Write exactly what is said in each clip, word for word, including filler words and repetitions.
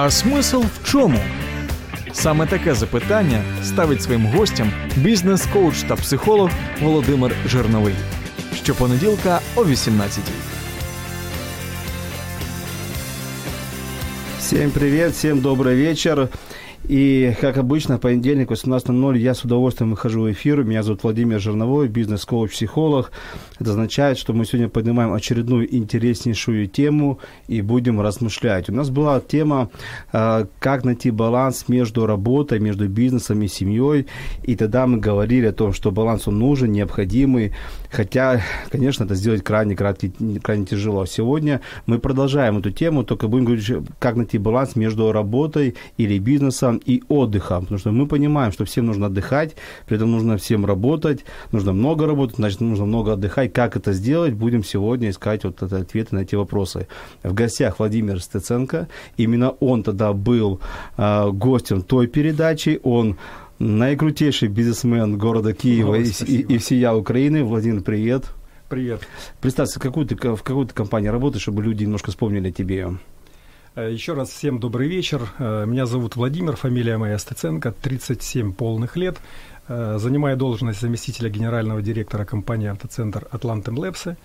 А смисл в чому? Саме таке запитання ставить своїм гостям бізнес-коуч та психолог Володимир Жирновий. Щопонеділка о вісімнадцятій. Всем привет, всем добрый вечер. И, как обычно, в понедельник в восемнадцать ноль ноль я с удовольствием выхожу в эфир. Меня зовут Владимир Жирновой, бизнес-коуч-психолог. Это означает, что мы сегодня поднимаем очередную интереснейшую тему и будем размышлять. У нас была тема, как найти баланс между работой, между бизнесом и семьей. И тогда мы говорили о том, что баланс он нужен, необходимый. Хотя, конечно, это сделать крайне, крайне, крайне тяжело. Сегодня мы продолжаем эту тему, только будем говорить, как найти баланс между работой или бизнесом и отдыхом, потому что мы понимаем, что всем нужно отдыхать, при этом нужно всем работать, нужно много работать, значит, нужно много отдыхать. Как это сделать? Будем сегодня искать вот это, ответы на эти вопросы. В гостях Володимир Стеценко, именно он тогда был э, гостем той передачи, он наикрутейший бизнесмен города Киева Ой, и, и, и всея Украины. Владимир, привет. Привет. Представься, какую ты, в какой ты компании работаешь, чтобы люди немножко вспомнили тебе. Еще раз всем добрый вечер. Меня зовут Владимир, фамилия моя Стеценко, тридцать семь полных лет. Занимаю должность заместителя генерального директора компании «Автоцентр Атлантэм Лэпсы».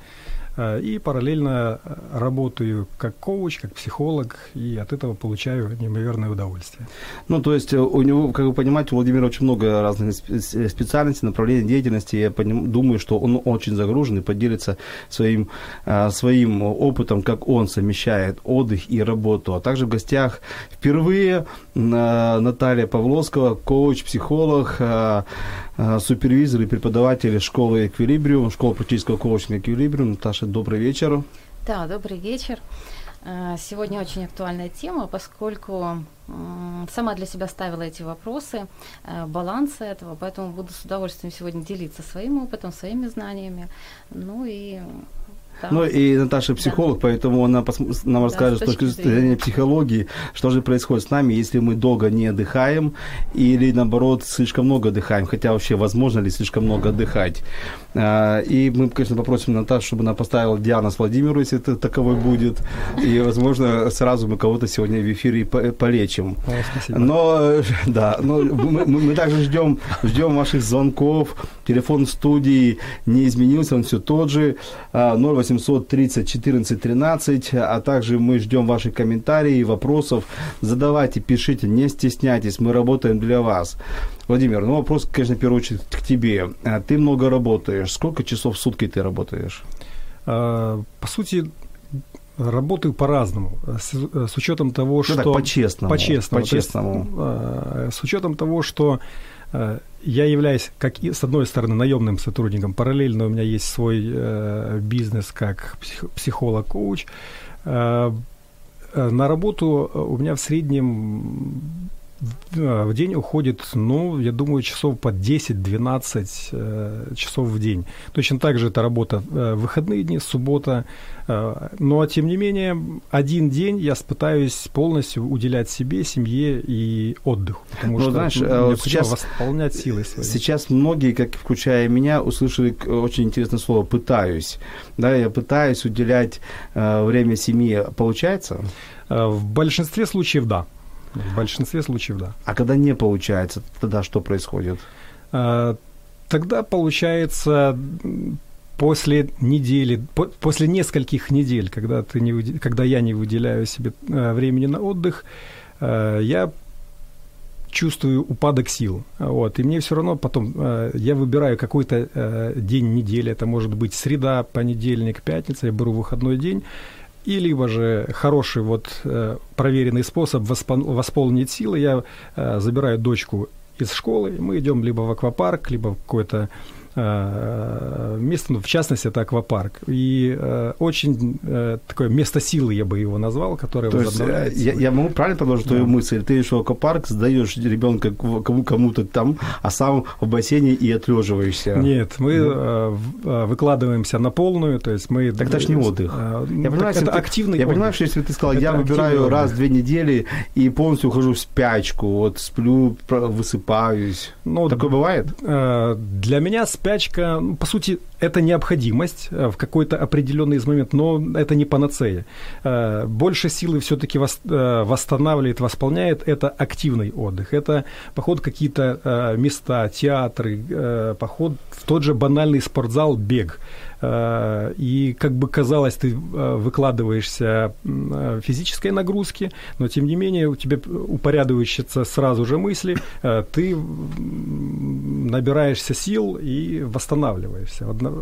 И параллельно работаю как коуч, как психолог, и от этого получаю неимоверное удовольствие. Ну, то есть у него, как вы понимаете, у Владимира очень много разных специальностей, направлений деятельности. Я думаю, что он очень загружен и поделится своим, своим опытом, как он совмещает отдых и работу. А также в гостях впервые Наталья Павловская, коуч, психолог, супервизор и преподаватель школы «Эквилибриум», школы практического коучинга «Эквилибриум». Наташа, добрый вечер. Да, добрый вечер. Сегодня очень актуальная тема, поскольку сама для себя ставила эти вопросы, баланса этого, поэтому буду с удовольствием сегодня делиться своим опытом, своими знаниями. Ну и... Да. Ну и Наташа психолог, да. Поэтому она нам расскажет, да, с точки зрения психологии, что же происходит с нами, если мы долго не отдыхаем или, наоборот, слишком много отдыхаем, хотя вообще возможно ли слишком много отдыхать. И мы, конечно, попросим Наташу, чтобы она поставила диагноз Владимиру, если это таковой будет, и, возможно, сразу мы кого-то сегодня в эфире полечим. О, спасибо. Но, да, но мы, мы также ждем, ждем ваших звонков, телефон студии не изменился, он все тот же, ноль восемьсот тридцать четырнадцать тринадцать, а также мы ждем ваши комментарии, вопросов, задавайте, пишите, не стесняйтесь, мы работаем для вас. Владимир, ну вопрос, конечно, в первую очередь к тебе. Ты много работаешь, сколько часов в сутки ты работаешь? По сути, работаю по-разному, с, с учетом того, ну, что... Так, по-честному. По-честному. По-честному. То есть, с учетом того, что... Я являюсь, как и, с одной стороны, наемным сотрудником, параллельно у меня есть свой э, бизнес как псих, психолог-коуч. Э, э, на работу у меня в среднем э, в день уходит, ну, я думаю, часов по десять-двенадцать э, часов в день. Точно так же это работа э, выходные дни, суббота. Э, но, тем не менее, один день я пытаюсь полностью уделять себе, семье и отдыху. Потому ну, что знаешь, ну, сейчас восполнять силы свои. Сейчас многие, как включая меня, услышали очень интересное слово «пытаюсь». Да, я пытаюсь уделять э, время семье. Получается? Э, в большинстве случаев да. В большинстве случаев да. А когда не получается, тогда что происходит? Э, тогда получается после недели, по, после нескольких недель, когда ты не, когда я не выделяю себе э, времени на отдых, э, я чувствую упадок сил, вот, и мне все равно потом, э, я выбираю какой-то э, день недели, это может быть среда, понедельник, пятница, я беру выходной день, и либо же хороший вот э, проверенный способ воспол- восполнить силы, я э, забираю дочку из школы, и мы идем либо в аквапарк, либо в какое-то мест, ну, в частности, это аквапарк. И э, очень э, такое место силы, я бы его назвал, которое то возобновляется. Я, я могу правильно продолжить да. твою мысль? Ты идешь в аквапарк, сдаешь ребенка кому-то там, а сам в бассейне и отлеживаешься. Нет, мы да. э, выкладываемся на полную, то есть мы... Так это же не отдых. Э, я ну, понимаю, это ты, активный я отдых. Понимаю, что если ты сказал, это я выбираю раз в две недели и полностью ухожу в спячку, вот сплю, высыпаюсь. Ну, такое бывает? Э, для меня спячка, по сути, это необходимость в какой-то определенный момент, но это не панацея. Больше силы все-таки восстанавливает, восполняет это активный отдых. Это поход в какие-то места, театры, поход в тот же банальный спортзал, бег. И, как бы казалось, ты выкладываешься физической нагрузки, но, тем не менее, у тебя упорядочиваются сразу же мысли, ты набираешься сил и восстанавливаешься. Ну,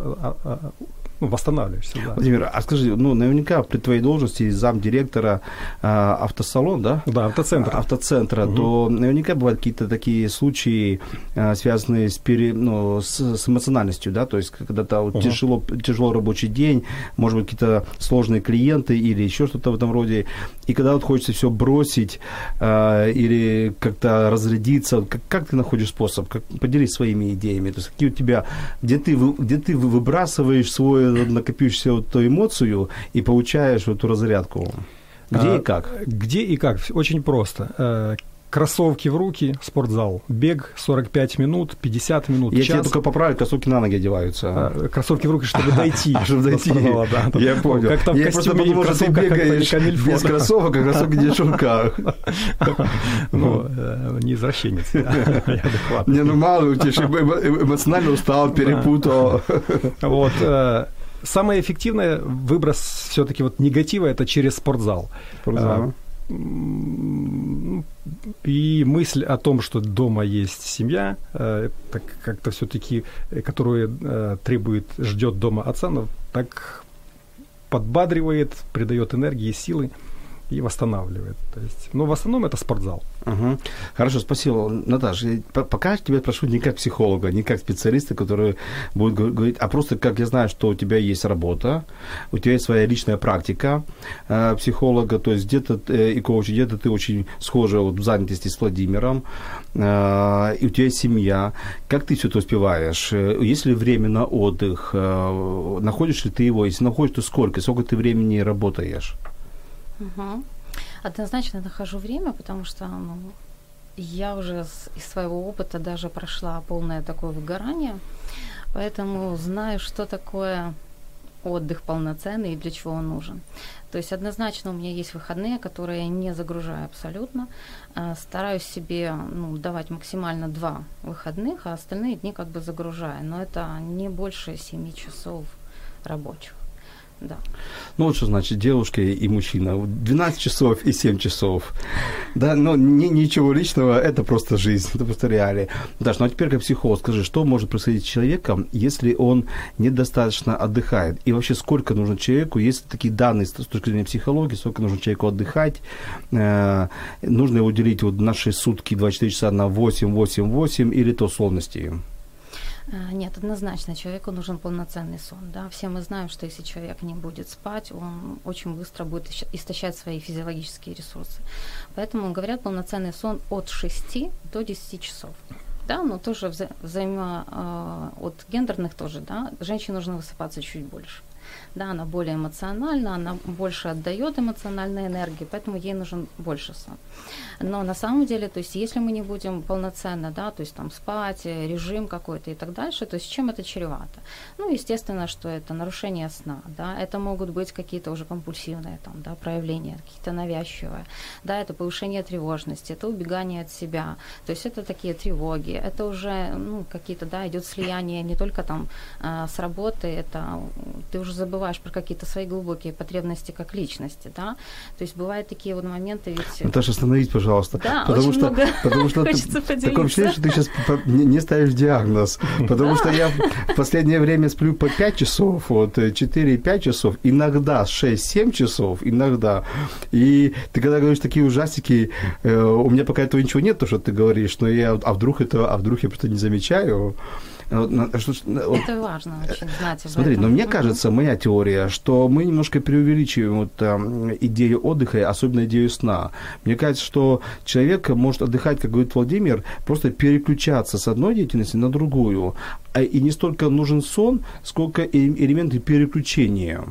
восстанавливаешься, да. Владимир, а скажи, ну, наверняка при твоей должности замдиректора э, автосалон, да? Да, автоцентра. Автоцентра, угу. То наверняка бывают какие-то такие случаи, э, связанные с, пере, ну, с, с эмоциональностью, да? То есть, когда-то вот, угу. тяжело, тяжело рабочий день, может быть, какие-то сложные клиенты или еще что-то в этом роде. И когда вот хочется все бросить э, или как-то разрядиться, как, как ты находишь способ? Как, поделись своими идеями. То есть, какие у тебя, где ты, где ты выбрасываешь свой накопившуюся вот эту эмоцию и получаешь вот эту разрядку. Где а, и как? Где и как? Очень просто. Кроссовки в руки, спортзал, бег сорок пять минут, пятьдесят минут, я час. Я тебе только поправлю, кроссовки на ноги одеваются. А, кроссовки в руки, чтобы дойти. А, чтобы дойти. Спортзала, да, там, я понял. Как там я в костюме и в кроссовках, как камильфо. Без кроссовок, а кроссовки не в шелках. Ну, не извращенец. Не, ну мало, эмоционально устал, перепутал. Вот. Самое эффективное выброс все-таки вот негатива – это через спортзал. Спортзал. И мысль о том, что дома есть семья, так как-то все-таки, которую требует, ждет дома отца, так подбадривает, придает энергии, силы и восстанавливает. То есть, но в основном это спортзал. Угу. Хорошо, спасибо, Наташа. Пока тебя прошу не как психолога, не как специалиста, который будет говорить, а просто как я знаю, что у тебя есть работа, у тебя есть своя личная практика э, психолога, то есть где-то э, и коуч, где-то ты очень схожа вот, в занятости с Владимиром, э, и у тебя есть семья. Как ты все это успеваешь? Есть ли время на отдых? Э, находишь ли ты его? Если находишь, то сколько? Сколько ты времени работаешь? Угу. Однозначно нахожу время, потому что ну, я уже с, из своего опыта даже прошла полное такое выгорание, поэтому знаю, что такое отдых полноценный и для чего он нужен. То есть однозначно у меня есть выходные, которые я не загружаю абсолютно. Стараюсь себе ну, давать максимально два выходных, а остальные дни как бы загружаю, но это не больше семи часов рабочих. Да. Ну, вот что значит девушка и мужчина. двенадцать часов и семь часов. Да, но ни, ничего личного, это просто жизнь, это просто реалии. Наташа, ну а теперь как психолог, скажи, что может происходить с человеком, если он недостаточно отдыхает? И вообще, сколько нужно человеку, есть такие данные с точки зрения психологии, сколько нужно человеку отдыхать? Э, нужно его делить вот наши сутки, двадцать четыре часа на восемь, восемь, восемь или то условности? Нет, однозначно человеку нужен полноценный сон. Да? Все мы знаем, что если человек не будет спать, он очень быстро будет истощать свои физиологические ресурсы. Поэтому, говорят, полноценный сон от шести до десяти часов. Да? Но тоже вза- взаимо, э, от гендерных тоже. Да? Женщине нужно высыпаться чуть больше. Да, она более эмоциональна, она больше отдает эмоциональной энергии, поэтому ей нужен больше сон. Но на самом деле, то есть, если мы не будем полноценно, да, то есть там спать, режим какой-то и так дальше, то есть чем это чревато? Ну, естественно, что это нарушение сна, да, это могут быть какие-то уже компульсивные там, да, проявления, какие-то навязчивые, да, это повышение тревожности, это убегание от себя, то есть это такие тревоги, это уже, ну, какие-то, да, идет слияние не только там э, с работы, это ты уже забываешь про какие-то свои глубокие потребности как личности, да, то есть бывают такие вот моменты, ведь... Наташа, остановись, пожалуйста, да, потому, что, потому что в таком числе, что ты сейчас не ставишь диагноз, потому что я в последнее время сплю по пять часов, вот, четыре-пять часов, иногда шесть-семь часов, иногда, и ты когда говоришь такие ужастики, у меня пока этого ничего нет, то, что ты говоришь, но я, а вдруг это, а вдруг я просто не замечаю. Это важно очень знать. Смотри, но мне кажется, моя теория, что мы немножко преувеличиваем вот, э, идею отдыха, особенно идею сна. Мне кажется, что человек может отдыхать, как говорит Владимир, просто переключаться с одной деятельности на другую. И не столько нужен сон, сколько элементы переключения.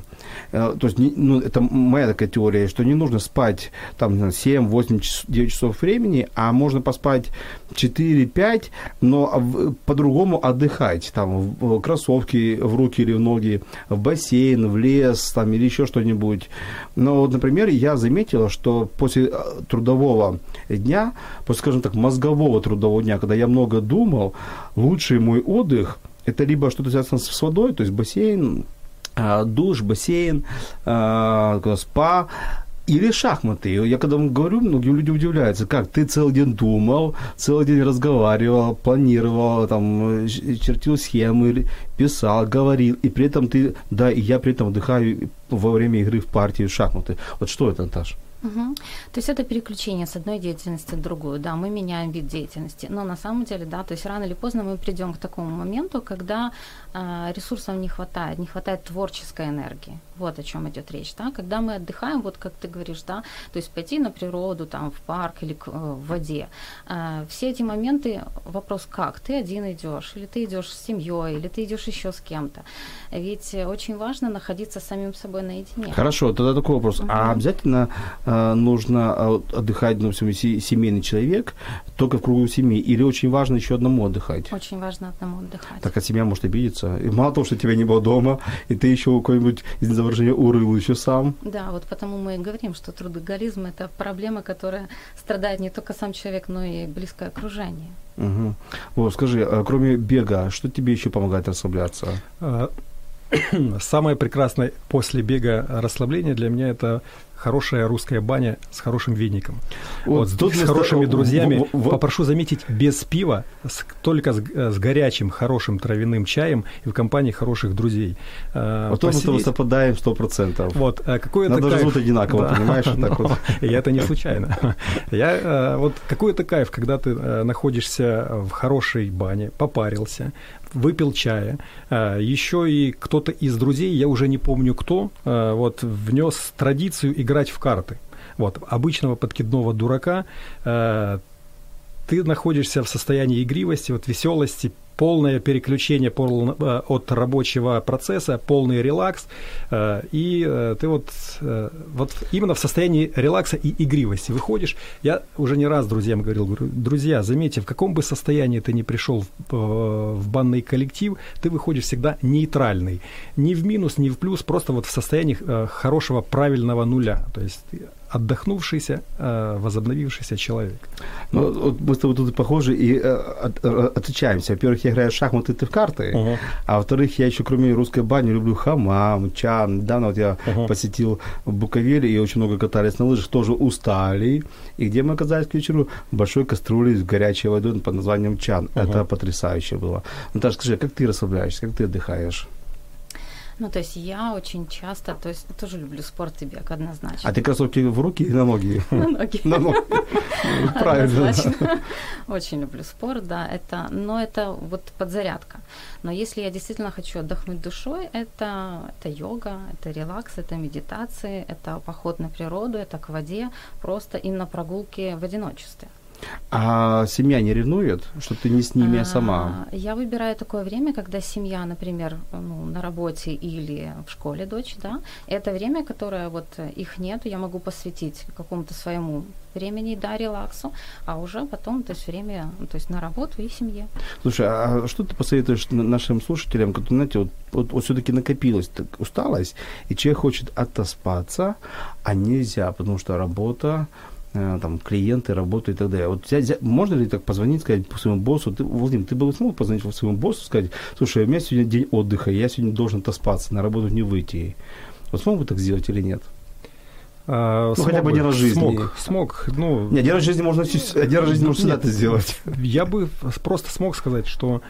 То есть, ну, это моя такая теория, что не нужно спать там, семь, восемь, девять часов времени, а можно поспать четыре-пять, но по-другому отдыхать. Там, в кроссовки в руки или в ноги, в бассейн, в лес там, или еще что-нибудь. Но, вот, например, я заметила, что после трудового дня, после, скажем так, мозгового трудового дня, когда я много думал, лучший мой отдых — это либо что-то связано с водой, то есть бассейн, душ, бассейн, спа, или шахматы. Я когда вам говорю, многие люди удивляются, как ты целый день думал, целый день разговаривал, планировал, там, чертил схемы, писал, говорил, и при этом ты, да, и я при этом отдыхаю во время игры в партии в шахматы. Вот что это, Наташа? Угу. То есть это переключение с одной деятельности в другую, да, мы меняем вид деятельности, но на самом деле, да, то есть рано или поздно мы придем к такому моменту, когда э, ресурсов не хватает, не хватает творческой энергии, вот о чем идет речь, да, когда мы отдыхаем, вот как ты говоришь, да, то есть пойти на природу, там, в парк или к, э, в воде, э, все эти моменты, вопрос как, ты один идешь, или ты идешь с семьей, или ты идешь еще с кем-то, ведь очень важно находиться с самим собой наедине. Хорошо, тогда такой вопрос, угу. А обязательно нужно отдыхать, ну, семейный человек, только в кругу семьи, или очень важно еще одному отдыхать? Очень важно одному отдыхать. Так, а семья может обидеться. И мало того, что тебя не было дома, и ты еще у кого-нибудь из-за заворожения урыл еще сам. Да, вот потому мы и говорим, что трудоголизм – это проблема, которая страдает не только сам человек, но и близкое окружение. Угу. Вот, скажи, кроме бега, что тебе еще помогает расслабляться? Самое прекрасное после бега расслабление для меня – это хорошая русская баня с хорошим веником. Вот, вот, с хорошими ста... друзьями. В, в, в... Попрошу заметить, без пива, с, только с, с горячим, хорошим травяным чаем и в компании хороших друзей. А вот посидеть... мы совпадаем сто процентов. Вот, какое-то надо кайф... одинаково, да, понимаешь? Вот так вот. И это не случайно. Я, вот, какой-то кайф, когда ты находишься в хорошей бане, попарился, выпил чая, еще и кто-то из друзей, я уже не помню кто, вот, внес традицию играть играть в карты. Вот. Обычного подкидного дурака э, ты находишься в состоянии игривости, вот, веселости, полное переключение пол, э, от рабочего процесса, полный релакс. Э, и э, ты вот, э, вот именно в состоянии релакса и игривости выходишь. Я уже не раз друзьям говорил, говорю, друзья, заметьте, в каком бы состоянии ты ни пришел в, э, в банный коллектив, ты выходишь всегда нейтральный. Ни в минус, ни в плюс, просто вот в состоянии э, хорошего, правильного нуля. То есть отдохнувшийся, возобновившийся человек. Ну, вот, вот мы с тобой тут похожи и от, отличаемся. Во-первых, я играю в шахматы, ты в карты, uh-huh. а во-вторых, я еще кроме русской бани люблю хамам, чан. Недавно вот я uh-huh. посетил Буковель, и очень много катались на лыжах, тоже устали. И где мы оказались к вечеру? В большой кастрюле с горячей водой под названием чан. Uh-huh. Это потрясающе было. Наташа, скажи, как ты расслабляешься, как ты отдыхаешь? Ну, то есть я очень часто, то есть тоже люблю спорт и бег, однозначно. А ты кроссовки в руки и на ноги? На ноги. На ноги. Правильно. Очень люблю спорт, да. Это, но это вот подзарядка. Но если я действительно хочу отдохнуть душой, это, это йога, это релакс, это медитации, это поход на природу, это к воде, просто и на прогулки в одиночестве. А семья не ревнует, что ты не с ними, а сама? Я выбираю такое время, когда семья, например, ну, на работе или в школе дочь, да, это время, которое вот их нету, я могу посвятить какому-то своему времени, да, релаксу, а уже потом, то есть время, то есть на работу и семье. Слушай, а что ты посоветуешь нашим слушателям, которые, знаете, вот, вот, вот все-таки накопилась так, усталость, и человек хочет отоспаться, а нельзя, потому что работа, там, клиенты, работы и так далее. Вот взять, взять, можно ли так позвонить, сказать своему боссу, ты, Владимир, ты бы смог позвонить своему боссу, сказать, слушай, у меня сегодня день отдыха, я сегодня должен отоспаться, на работу не выйти. Вот смог бы так сделать или нет? Ну, смог хотя бы один раз в жизни. Смог, смог. Ну, нет, один раз в жизни можно, один раз в жизни можно всегда это сделать. Я бы просто смог сказать, что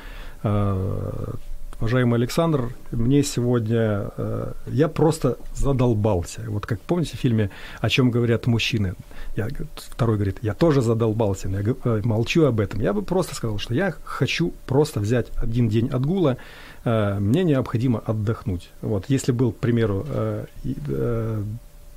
Уважаемый Александр, мне сегодня... Э, я просто задолбался. Вот как помните в фильме «О чем говорят мужчины»? Я, второй говорит, я тоже задолбался, но я э, молчу об этом. Я бы просто сказал, что я хочу просто взять один день отгула. Э, мне необходимо отдохнуть. Вот, если был, к примеру, э, э,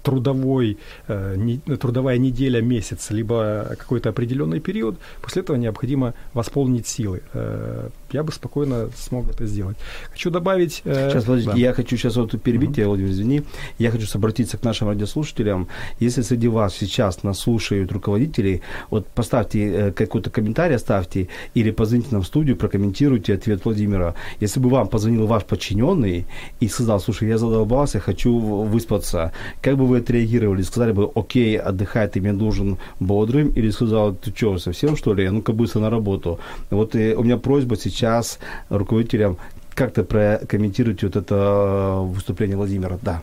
трудовой, э, не, трудовая неделя, месяц, либо какой-то определенный период, после этого необходимо восполнить силы. Э, я бы спокойно смог это сделать. Хочу добавить... Э, сейчас, подождите, да. я хочу сейчас вот перебить mm-hmm. тебя, Владимир, извини. Я хочу обратиться к нашим радиослушателям. Если среди вас сейчас нас слушают руководители, вот поставьте какой-то комментарий, оставьте, или позвоните нам в студию, прокомментируйте ответ Владимира. Если бы вам позвонил ваш подчиненный и сказал, слушай, я задолбался, хочу выспаться, как бы вы отреагировали? Сказали бы, окей, отдыхай, ты мне должен бодрым, или сказал, ты что, совсем что ли? Ну-ка быстро на работу. Вот у меня просьба сейчас руководителям как-то прокомментировать вот это выступление Владимира. Да.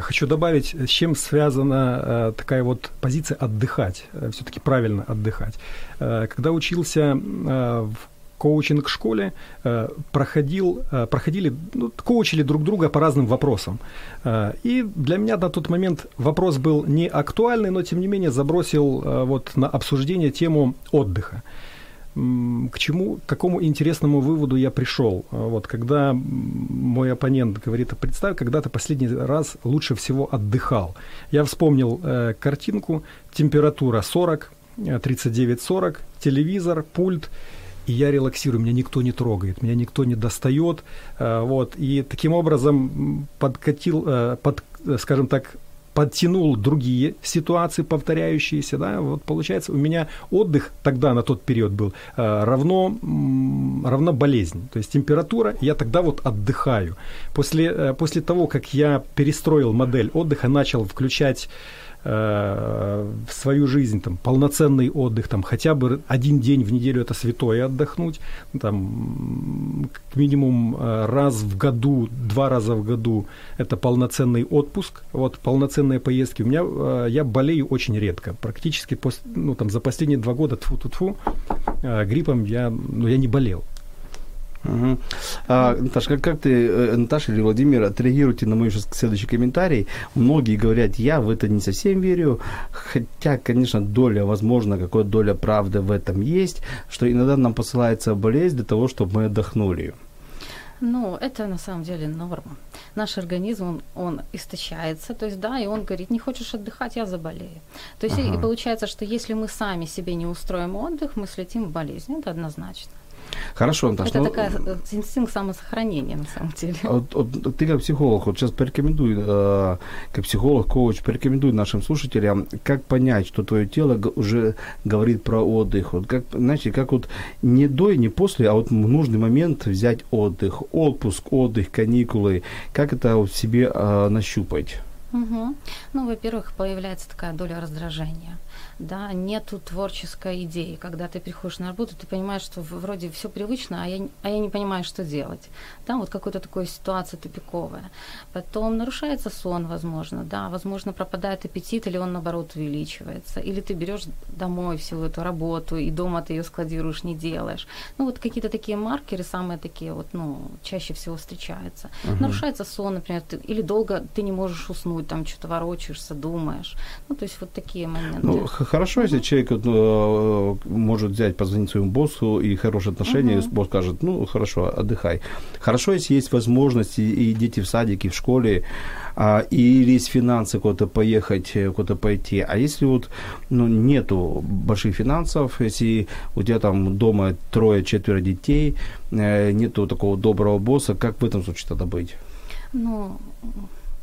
Хочу добавить, с чем связана такая вот позиция отдыхать, все-таки правильно отдыхать. Когда учился в коучинг-школе, проходил, проходили, ну, коучили друг друга по разным вопросам. И для меня на тот момент вопрос был не актуальный, но тем не менее забросил вот на обсуждение тему отдыха. К чему, к какому интересному выводу я пришел? Вот, когда мой оппонент говорит, представь, когда ты последний раз лучше всего отдыхал. Я вспомнил э, картинку, температура сорок, тридцать девять сорок, телевизор, пульт, и я релаксирую, меня никто не трогает, меня никто не достает. Э, вот, и таким образом подкатил, э, под, скажем так, подтянул другие ситуации, повторяющиеся, да, вот получается, у меня отдых тогда на тот период был равно, равно болезнь, то есть температура, я тогда вот отдыхаю. После, после того, как я перестроил модель отдыха, начал включать в свою жизнь там полноценный отдых, там хотя бы один день в неделю — это святое отдохнуть, там как минимум раз в году, два раза в году это полноценный отпуск, вот полноценные поездки. У меня я болею очень редко, практически после, ну, там, за последние два года тьфу-тьфу-тьфу, гриппом я, ну, я не болел. Угу. А, Наташа, как, как ты, Наташа или Владимир, отреагируйте на мой следующий комментарий. Многие говорят, я в это не совсем верю, хотя, конечно, доля, возможно, какая доля правды в этом есть, что иногда нам посылается болезнь для того, чтобы мы отдохнули. Ну, это на самом деле норма. Наш организм, он, он истощается, то есть, да, и он говорит, не хочешь отдыхать, я заболею. То есть, ага. и получается, что если мы сами себе не устроим отдых, мы слетим в болезнь, это однозначно. Хорошо, Наташа. Это ну, такая инстинкт самосохранения, на самом деле. Вот, вот, ты как психолог, вот сейчас порекомендуй, э, как психолог, коуч, порекомендуй нашим слушателям, как понять, что твое тело г- уже говорит про отдых. Вот как, знаете, как вот не до и не после, а вот в нужный момент взять отдых, отпуск, отдых, каникулы. Как это вот себе э, нащупать? Угу. Ну, во-первых, появляется такая доля раздражения. Да, нету творческой идеи. Когда ты приходишь на работу, ты понимаешь, что вроде все привычно, а я, а я не понимаю, что делать. Да, вот какая-то такая ситуация тупиковая. Потом нарушается сон, возможно, да, возможно, пропадает аппетит, или он, наоборот, увеличивается. Или ты берешь домой всю эту работу, и дома ты ее складируешь, не делаешь. Ну, вот какие-то такие маркеры, самые такие вот, ну, чаще всего встречаются. Угу. Нарушается сон, например, ты, или долго ты не можешь уснуть, там что-то ворочаешься, думаешь. Ну, то есть вот такие моменты. Ну, хорошо, если человек вот, может взять, позвонить своему боссу, и хорошие отношения, uh-huh. и босс скажет, ну, хорошо, отдыхай. Хорошо, если есть возможность, и, и дети в садике, и в школе, а, или есть финансы куда-то поехать, куда-то пойти. А если вот ну, нету больших финансов, если у тебя там дома трое-четверо детей, нету такого доброго босса, как в этом случае тогда быть? Ну...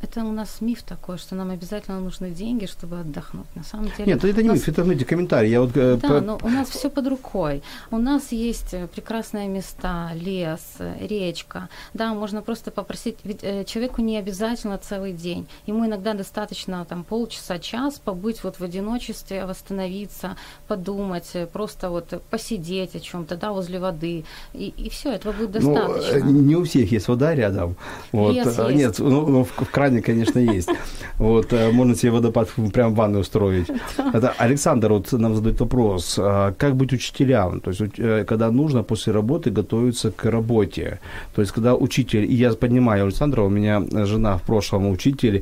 Это у нас миф такой, что нам обязательно нужны деньги, чтобы отдохнуть. На самом деле... Нет, это не нас... миф, это, знаете, комментарий. Я вот... Да, по... но у нас все под рукой. У нас есть прекрасные места, лес, речка. Да, можно просто попросить... Ведь человеку не обязательно целый день. Ему иногда достаточно там полчаса, час побыть вот в одиночестве, восстановиться, подумать, просто вот посидеть о чем-то, да, возле воды. И, и все, этого будет достаточно. Ну, не у всех есть вода рядом. Вот. Лес Нет, есть. Ну, в крайнем желание, конечно, есть. Вот, можно себе водопад прям в ванной устроить. Это Александр вот нам задает вопрос. Как быть учителям? То есть, когда нужно после работы готовиться к работе. То есть, когда учитель... И я понимаю, Александра, у меня жена в прошлом учитель,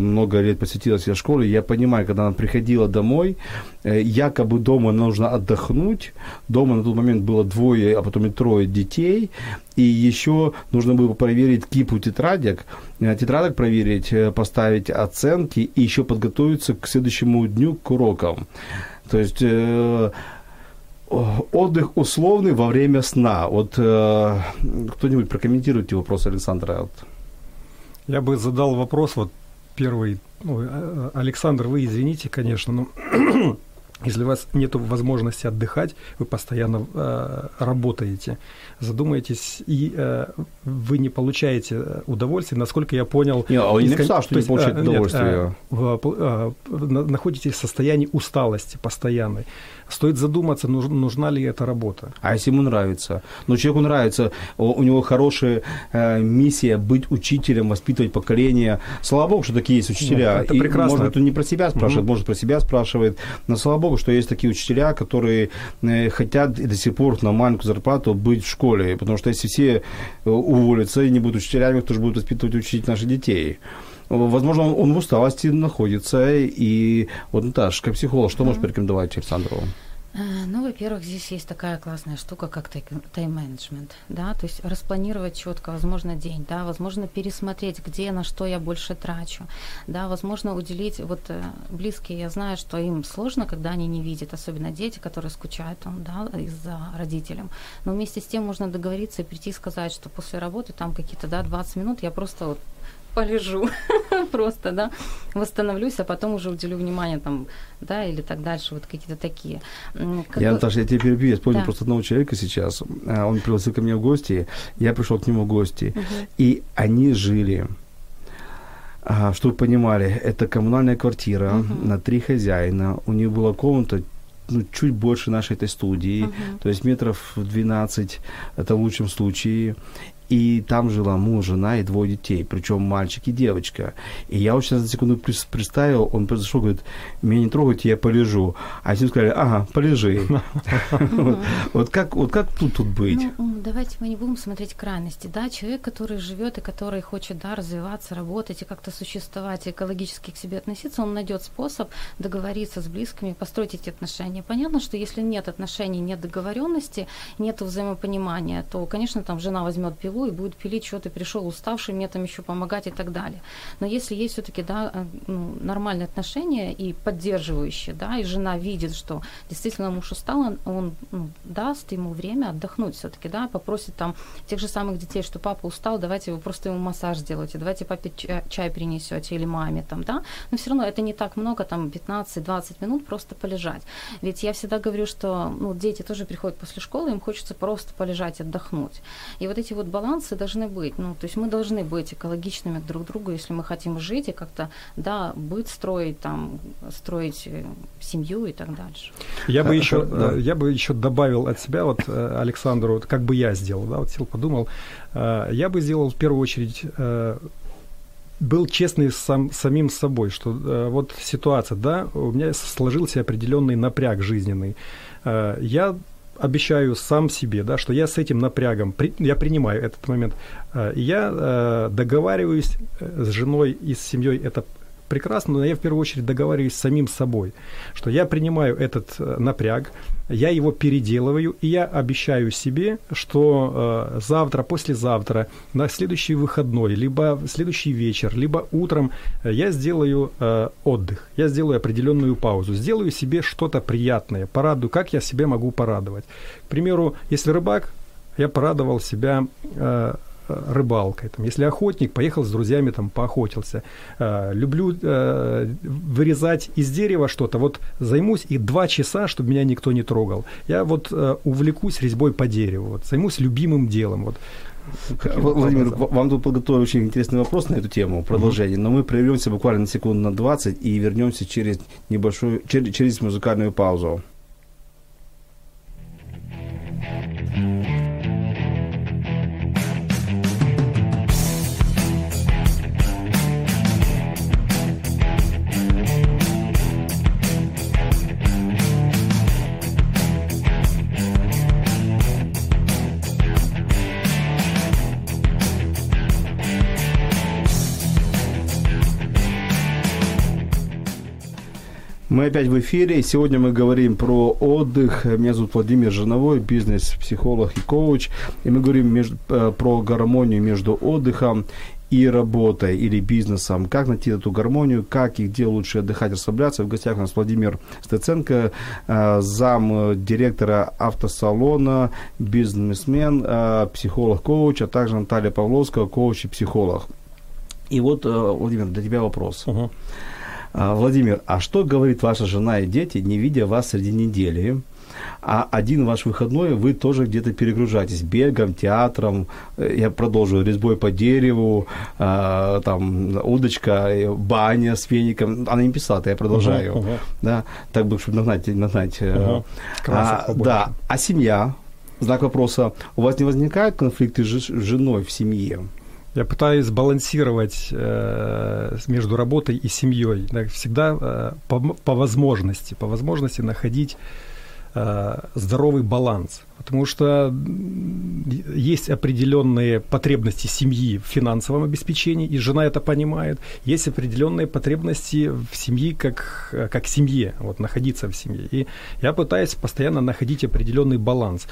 много лет посвятила себя школе. Я понимаю, когда она приходила домой, якобы дома нужно отдохнуть. Дома на тот момент было двое, а потом и трое детей. И еще нужно было проверить кипу тетрадек, тетрадок проверить, поставить оценки и еще подготовиться к следующему дню, к урокам. То есть э, отдых условный во время сна. Вот э, кто-нибудь прокомментируйте вопрос Александра. Вот. Я бы задал вопрос, вот первый, ну, Александр, вы извините, конечно, но если у вас нет возможности отдыхать, вы постоянно э, работаете, задумаетесь, и э, вы не получаете удовольствие, насколько я понял. Нет, а он не сказал, что не получает удовольствие. Находитесь в состоянии усталости постоянной. Стоит задуматься, нужна ли эта работа. А если ему нравится? Но человеку нравится, у него хорошая э, миссия быть учителем, воспитывать поколение. Слава Богу, что такие есть учителя. Это прекрасно. И, может, он не про себя спрашивает, mm-hmm. может, про себя спрашивает. Но слава Богу, что есть такие учителя, которые э, хотят и до сих пор на маленькую зарплату быть в школе. Потому что если все уволятся и не будут учителями, кто же будет воспитывать и учить наших детей? Возможно, он, он в усталости находится. И вот, Наташа, как психолог, что mm-hmm. можешь порекомендовать Александрову? Ну, во-первых, здесь есть такая классная штука, как тайм-менеджмент, да, то есть распланировать четко, возможно, день, да, возможно, пересмотреть, где, на что я больше трачу, да, возможно, уделить, вот, близкие, я знаю, что им сложно, когда они не видят, особенно дети, которые скучают, да, из-за родителям, но вместе с тем можно договориться и прийти и сказать, что после работы там какие-то, да, двадцать минут я просто вот полежу, просто, да, восстановлюсь, а потом уже уделю внимание, там, да, или так дальше, вот какие-то такие. Как я, бы... Наташа, я тебя перебью, я вспомнил да. просто одного человека сейчас, он пригласил ко мне в гости, я пришел к нему в гости, угу. и они жили, чтобы вы понимали, это коммунальная квартира угу. на три хозяина, у нее была комната, ну, чуть больше нашей этой студии, угу. то есть метров двенадцать, это в лучшем случае. И там жила муж, жена и двое детей, причем мальчик и девочка. И я вот сейчас за секунду представил, он произошел, говорит, меня не трогайте, я полежу. А с ним сказали, ага, полежи. Вот как тут быть? Давайте мы не будем смотреть крайности. Да, человек, который живет и который хочет развиваться, работать и как-то существовать, экологически к себе относиться, он найдет способ договориться с близкими, построить эти отношения. Понятно, что если нет отношений, нет договоренности, нет взаимопонимания, то, конечно, там жена возьмет пилу и будет пилить, что ты пришел уставший, мне там еще помогать и так далее. Но если есть все-таки да, ну, нормальные отношения и поддерживающие, да, и жена видит, что действительно муж устал, он, он ну, даст ему время отдохнуть все-таки, да, попросит там тех же самых детей, что папа устал, давайте вы просто ему массаж сделайте, давайте папе чай, чай принесете или маме там, да. Но все равно это не так много, там пятнадцать-двадцать минут просто полежать. Ведь я всегда говорю, что ну, дети тоже приходят после школы, им хочется просто полежать, отдохнуть. И вот эти вот балансы должны быть. Ну, то есть мы должны быть экологичными друг к другу, если мы хотим жить и как-то, да, быт строить, там, строить семью и так дальше. Я бы еще, да. я бы еще добавил от себя, вот, Александру, как бы я сделал, да, вот сел, подумал, я бы сделал в первую очередь... был честный сам, самим собой, что э, вот ситуация, да, у меня сложился определенный напряг жизненный. Э, я обещаю сам себе, да, что я с этим напрягом, при, я принимаю этот момент, э, я э, договариваюсь с женой и с семьей, это прекрасно, но я в первую очередь договариваюсь с самим собой, что я принимаю этот э, напряг, я его переделываю, и я обещаю себе, что э, завтра, послезавтра, на следующий выходной, либо в следующий вечер, либо утром э, я сделаю э, отдых, я сделаю определенную паузу, сделаю себе что-то приятное, порадую, как я себя могу порадовать. К примеру, если рыбак, я порадовал себя э, рыбалкой. Там, если охотник, поехал с друзьями, там, поохотился. Э, люблю э, вырезать из дерева что-то. Вот займусь и два часа, чтобы меня никто не трогал. Я вот э, увлекусь резьбой по дереву. Вот, займусь любимым делом. Вот. Владимир, вам тут подготовили очень интересный вопрос на эту тему, продолжение, mm-hmm. но мы прервемся буквально на секунду на двадцать и вернемся через небольшую, через, через музыкальную паузу. Мы опять в эфире. Сегодня мы говорим про отдых. Меня зовут Володимир Жирновий, бизнес-психолог и коуч. И мы говорим между, про гармонию между отдыхом и работой или бизнесом. Как найти эту гармонию, как и где лучше отдыхать, расслабляться. В гостях у нас Володимир Стеценко, зам директора автосалона, бизнесмен, психолог-коуч, а также Наталья Павловская, коуч и психолог. И вот, Владимир, для тебя вопрос. Uh-huh. Владимир, а что говорит ваша жена и дети, не видя вас среди недели? А один ваш выходной вы тоже где-то перегружаетесь бегом, театром, я продолжу, резьбой по дереву, э, там, удочка, баня с веником. Она не писала, я продолжаю. Uh-huh, uh-huh. Да? Так бы, чтобы нагнать. нагнать. Uh-huh. А, да. А семья? Знак вопроса. У вас не возникают конфликты с женой в семье? Я пытаюсь сбалансировать э, между работой и семьей. Да, всегда э, по, по возможности, по возможности находить э, здоровый баланс. Потому что есть определенные потребности семьи в финансовом обеспечении, и жена это понимает. Есть определенные потребности в семье, как, как семье, вот, находиться в семье. И я пытаюсь постоянно находить определенный баланс.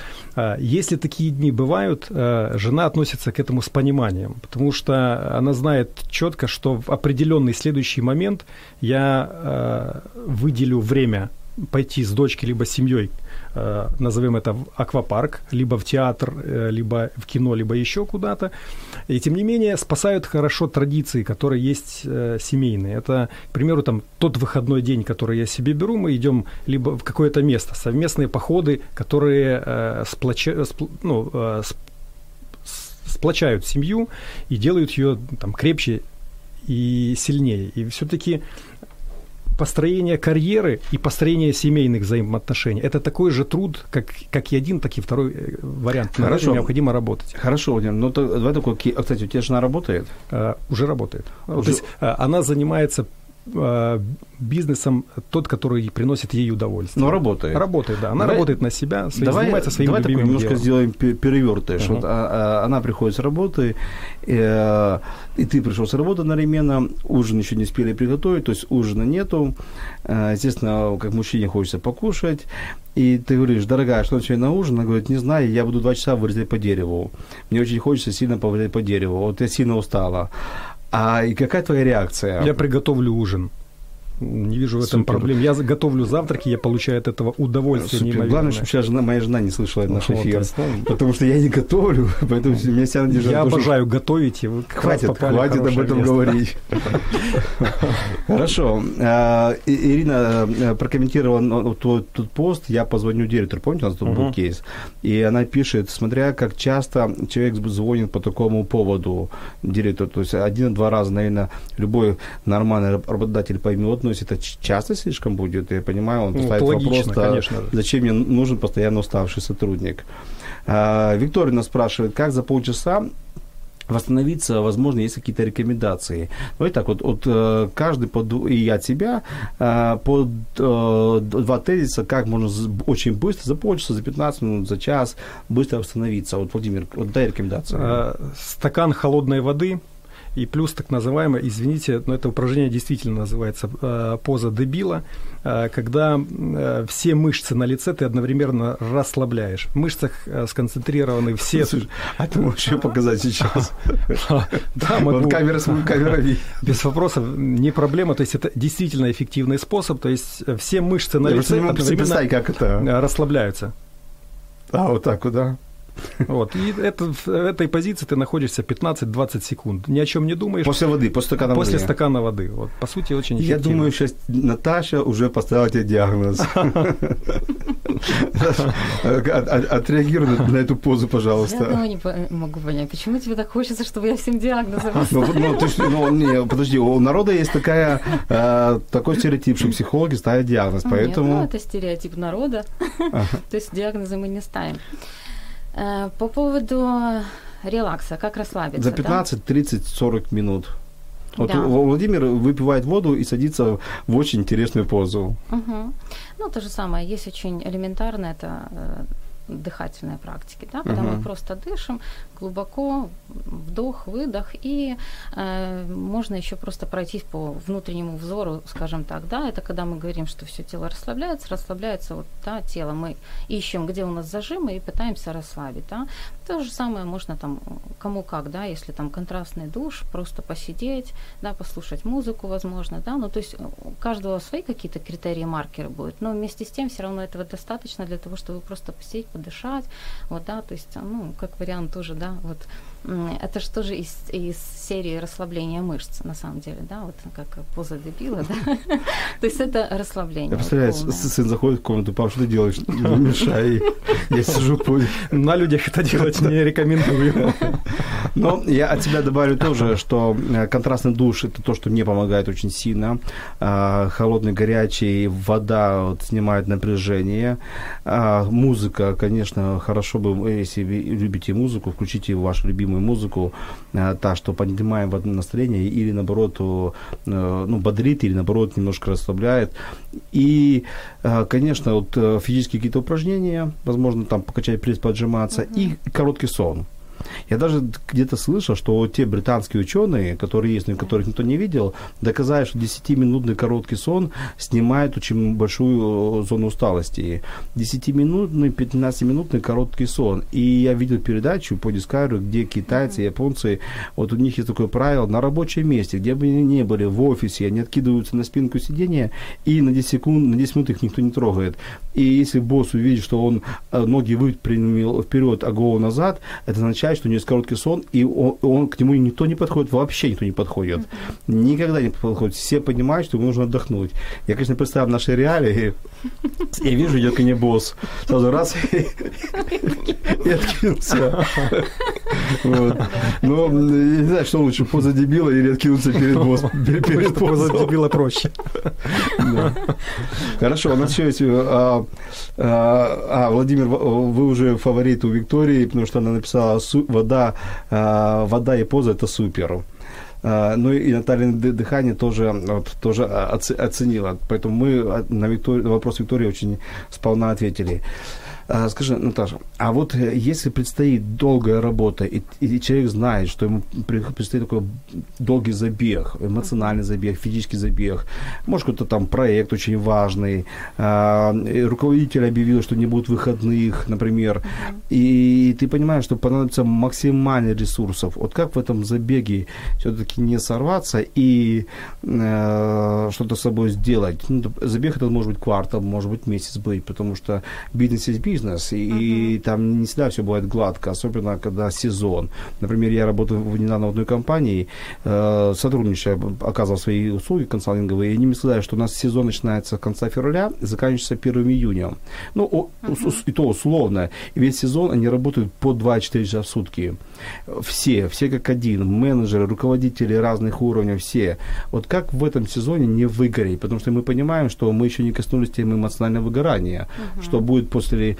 Если такие дни бывают, жена относится к этому с пониманием, потому что она знает четко, что в определенный следующий момент я выделю время пойти с дочкой либо с семьей, назовем это, в аквапарк, либо в театр, либо в кино, либо еще куда-то. И, тем не менее, спасают хорошо традиции, которые есть семейные. Это, к примеру, там, тот выходной день, который я себе беру, мы идем либо в какое-то место, совместные походы, которые сплоча... ну, сплочают семью и делают ее там крепче и сильнее. И все-таки построение карьеры и построение семейных взаимоотношений – это такой же труд, как, как и один, так и второй вариант. На этом необходимо работать. Хорошо, Владимир. Ну, то, давай такой, кстати, у тебя жена работает? А, уже работает. Уже. То есть она занимается бизнесом тот, который приносит ей удовольствие. Но работает. Работает, да. Она давай, работает на себя, давай, занимается своим давай любимым делом. Давай немножко сделаем перевертыш. Uh-huh. Вот, а, а, она приходит с работы, э, и ты пришел с работы одновременно, ужин еще не успели приготовить, то есть ужина нету. Э, естественно, как мужчине хочется покушать. И ты говоришь: дорогая, что сегодня на ужин? Она говорит: не знаю, я буду два часа вырезать по дереву. Мне очень хочется сильно повырезать по дереву. Вот я сильно устала. А и какая твоя реакция? Я приготовлю ужин. Не вижу в этом Супер. проблем. Я готовлю завтраки, я получаю от этого удовольствие неимоверное. Главное, чтобы сейчас жена, моя жена не слышала наш вот эфир, потому что я не готовлю, поэтому меня вся надежда. Я тоже обожаю готовить. И хватит, хватит об этом место. говорить. Хорошо. Ирина прокомментировала тот пост. Я позвоню директору. Помните, у нас тут был кейс. И она пишет, смотря как часто человек звонит по такому поводу директору. То есть один-два раза, наверное, любой нормальный работодатель поймет. Но если это часто слишком будет, я понимаю, он поставит ну, логично, вопрос, конечно. Зачем мне нужен постоянно уставший сотрудник. А, Викторина спрашивает, как за полчаса восстановиться, возможно, есть какие-то рекомендации. Ну и так вот, от, каждый под, и от себя по два тезиса, как можно очень быстро, за полчаса, за пятнадцать минут, за час быстро восстановиться. Вот, Владимир, вот дай рекомендацию. Стакан холодной воды. И плюс так называемое, извините, но это упражнение действительно называется поза дебила, когда все мышцы на лице ты одновременно расслабляешь. В мышцах сконцентрированы все... Слушай, а ты можешь еще показать сейчас? Да, могу. Вот камера, без вопросов, не проблема. То есть это действительно эффективный способ. То есть все мышцы на лице одновременно расслабляются. А, вот так вот, да. Вот. И это, в этой позиции ты находишься пятнадцать-двадцать секунд. Ни о чем не думаешь. После воды, после стакана после воды. После стакана воды. Вот. По сути, очень эффективно. Я думаю, сейчас Наташа уже поставила тебе диагноз. Отреагируй на эту позу, пожалуйста. Я одного не могу понять. Почему тебе так хочется, чтобы я всем диагнозы поставила? Подожди, у народа есть такой стереотип, что психологи ставят диагноз. Поэтому это стереотип народа. То есть диагнозы мы не ставим. По поводу релакса, как расслабиться? За пятнадцать, тридцать, сорок минут. Вот да. Владимир выпивает воду и садится в очень интересную позу. Угу. Ну, то же самое. Есть очень элементарно. Это дыхательной практики, да, когда uh-huh. мы просто дышим глубоко, вдох, выдох, и э, можно еще просто пройтись по внутреннему взору, скажем так, да, это когда мы говорим, что все тело расслабляется, расслабляется вот, да, тело, мы ищем, где у нас зажимы, и пытаемся расслабить, да, то же самое можно там, кому как, да, если там контрастный душ, просто посидеть, да, послушать музыку, возможно, да, ну, то есть у каждого свои какие-то критерии, маркеры будут, но вместе с тем все равно этого достаточно для того, чтобы просто посидеть, подышать, вот, да, то есть, ну, как вариант тоже, да, вот, это же тоже из, из серии расслабления мышц, на самом деле, да, вот, как поза дебила, да, то есть это расслабление. Я представляю, сын заходит в комнату, пап, что ты делаешь? Не мешай, я сижу, на людях это делать не рекомендую. Но я от себя добавлю тоже, что контрастный душ – это то, что мне помогает очень сильно. Холодный, горячий, вода вот, снимает напряжение. Музыка, конечно, хорошо бы, если вы любите музыку, включите вашу любимую музыку, та, что поднимает настроение или, наоборот, ну, бодрит, или, наоборот, немножко расслабляет. И, конечно, вот физические какие-то упражнения, возможно, там покачать пресс, поджиматься, mm-hmm. и короткий сон. Я даже где-то слышал, что те британские ученые, которые есть, но которых никто не видел, доказали, что десятиминутный короткий сон снимает очень большую зону усталости. десятиминутный, пятнадцатиминутный короткий сон. И я видел передачу по Discovery, где китайцы, японцы, вот у них есть такое правило, на рабочем месте, где бы они ни были, в офисе, они откидываются на спинку сидения, и на десять секунд, на десять минут их никто не трогает. И если босс увидит, что он ноги выпрямил вперед, а голову назад, это означает, что у него есть короткий сон, и он, он, к нему никто не подходит, вообще никто не подходит. Mm-hmm. Никогда не подходит. Все понимают, что ему нужно отдохнуть. Я, конечно, представляю наши реалии, и вижу, идет ко мне босс. Сразу раз, и откинулся. Но не знаю, что лучше, поза дебила или откинуться перед боссом. Поза дебила проще. Хорошо, у нас еще есть... А, Владимир, вы уже фаворит у Виктории, потому что она написала... Вода, вода и поза – это супер. Ну и Наталья дыхание тоже, тоже оценила. Поэтому мы на Виктори... вопрос Виктории очень сполна ответили. Скажи, Наташа, а вот если предстоит долгая работа, и, и человек знает, что ему предстоит такой долгий забег, эмоциональный забег, физический забег, может, какой-то там проект очень важный, руководитель объявил, что не будет выходных, например, и ты понимаешь, что понадобится максимально ресурсов. Вот как в этом забеге все-таки не сорваться и э, что-то с собой сделать? Ну, забег это может быть квартал, может быть месяц быть, потому что бизнес есть бизнес, бизнес, и, uh-huh. и там не всегда все бывает гладко, особенно когда сезон. Например, я работал недавно в одной компании, э, сотрудничая, оказывал свои услуги консалтинговые, и не представляю, что у нас сезон начинается с конца февраля и заканчивается первого июня. Ну, о, uh-huh. и то условно. И весь сезон они работают по два-четыре часа в сутки. Все, все как один, менеджеры, руководители разных уровней, все. Вот как в этом сезоне не выгореть? Потому что мы понимаем, что мы еще не коснулись темы эмоционального выгорания, uh-huh. что будет после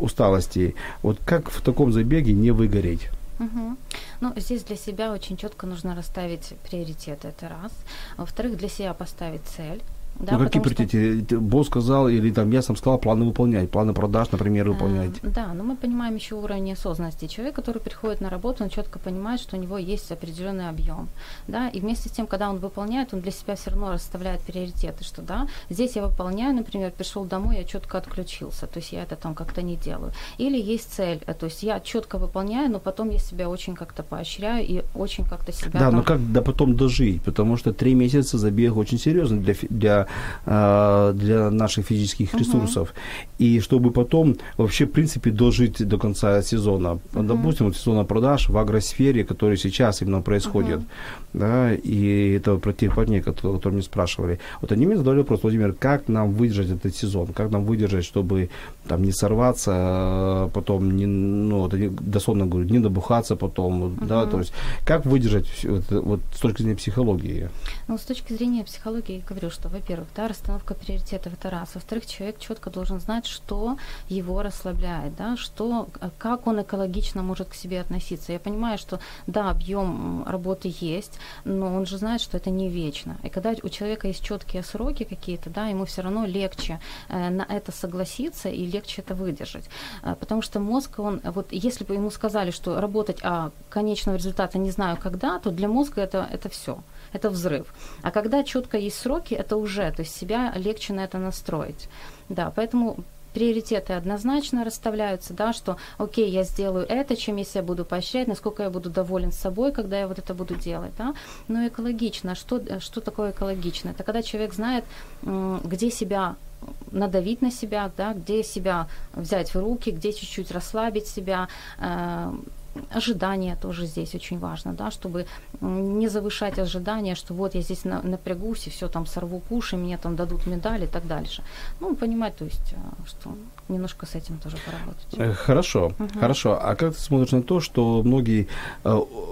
усталости. Вот как в таком забеге не выгореть? Угу. Ну, здесь для себя очень четко нужно расставить приоритеты, это раз. Во-вторых, для себя поставить цель. Да, ну, какие приоритеты? Что... Босс сказал, или там я сам сказал, планы выполнять, планы продаж, например, выполнять. Э, да, но мы понимаем еще уровень осознанности. Человек, который приходит на работу, он четко понимает, что у него есть определенный объем. Да, и вместе с тем, когда он выполняет, он для себя все равно расставляет приоритеты, что да, здесь я выполняю, например, пришел домой, я четко отключился, то есть я это там как-то не делаю. Или есть цель, то есть я четко выполняю, но потом я себя очень как-то поощряю и очень как-то себя... Да, там... но как да, потом дожить, потому что три месяца забег очень серьезный для, для для наших физических ресурсов. Uh-huh. И чтобы потом вообще, в принципе, дожить до конца сезона. Uh-huh. Допустим, вот сезона продаж в агросфере, который сейчас именно происходит. Uh-huh. Да, и это про тех парней, которые, которые меня спрашивали. Вот они мне задали вопрос, Владимир, как нам выдержать этот сезон? Как нам выдержать, чтобы там не сорваться, потом не, ну, вот они дословно говорят, не набухаться потом. Uh-huh. Да, то есть, как выдержать вот, вот с точки зрения психологии? Ну, с точки зрения психологии я говорю, что, во-первых, во-первых, да, расстановка приоритетов, это раз. Во-вторых, человек четко должен знать, что его расслабляет, да, что, как он экологично может к себе относиться. Я понимаю, что, да, объем работы есть, но он же знает, что это не вечно. И когда у человека есть четкие сроки какие-то, да, ему все равно легче э, на это согласиться и легче это выдержать. Э, потому что мозг, он, вот если бы ему сказали, что работать, а конечного результата не знаю когда, то для мозга это, это все. Это взрыв. А когда четко есть сроки, это уже, то есть себя легче на это настроить. Да, поэтому приоритеты однозначно расставляются, да, что окей, я сделаю это, чем если я буду поощрять, насколько я буду доволен собой, когда я вот это буду делать, да. Но экологично, что, что такое экологично? Это когда человек знает, где себя надавить на себя, да, где себя взять в руки, где чуть-чуть расслабить себя. Ожидание тоже здесь очень важно, да, чтобы не завышать ожидания, что вот я здесь напрягусь и все там сорву куш, и мне там дадут медали и так дальше. Ну, понимать, то есть, что немножко с этим тоже поработать. Хорошо, угу. Хорошо. А как ты смотришь на то, что многие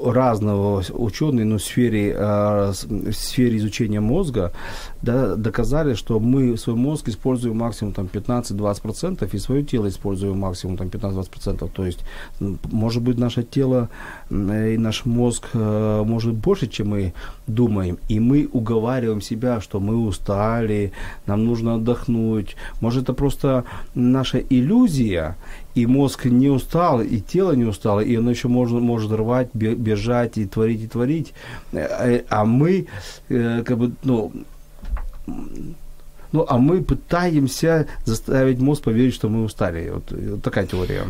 разного ученые, ну, в сфере, в сфере изучения мозга, да, доказали, что мы свой мозг используем максимум там пятнадцать-двадцать процентов и свое тело используем максимум там пятнадцать-двадцать процентов. То есть, может быть, наш наше тело и наш мозг может больше, чем мы думаем. И мы уговариваем себя, что мы устали, нам нужно отдохнуть. Может, это просто наша иллюзия, и мозг не устал, и тело не устало, и оно еще может, может рвать, бежать, и творить, и творить. А мы как бы, ну... Ну, а мы пытаемся заставить мозг поверить, что мы устали. Вот, вот такая теория.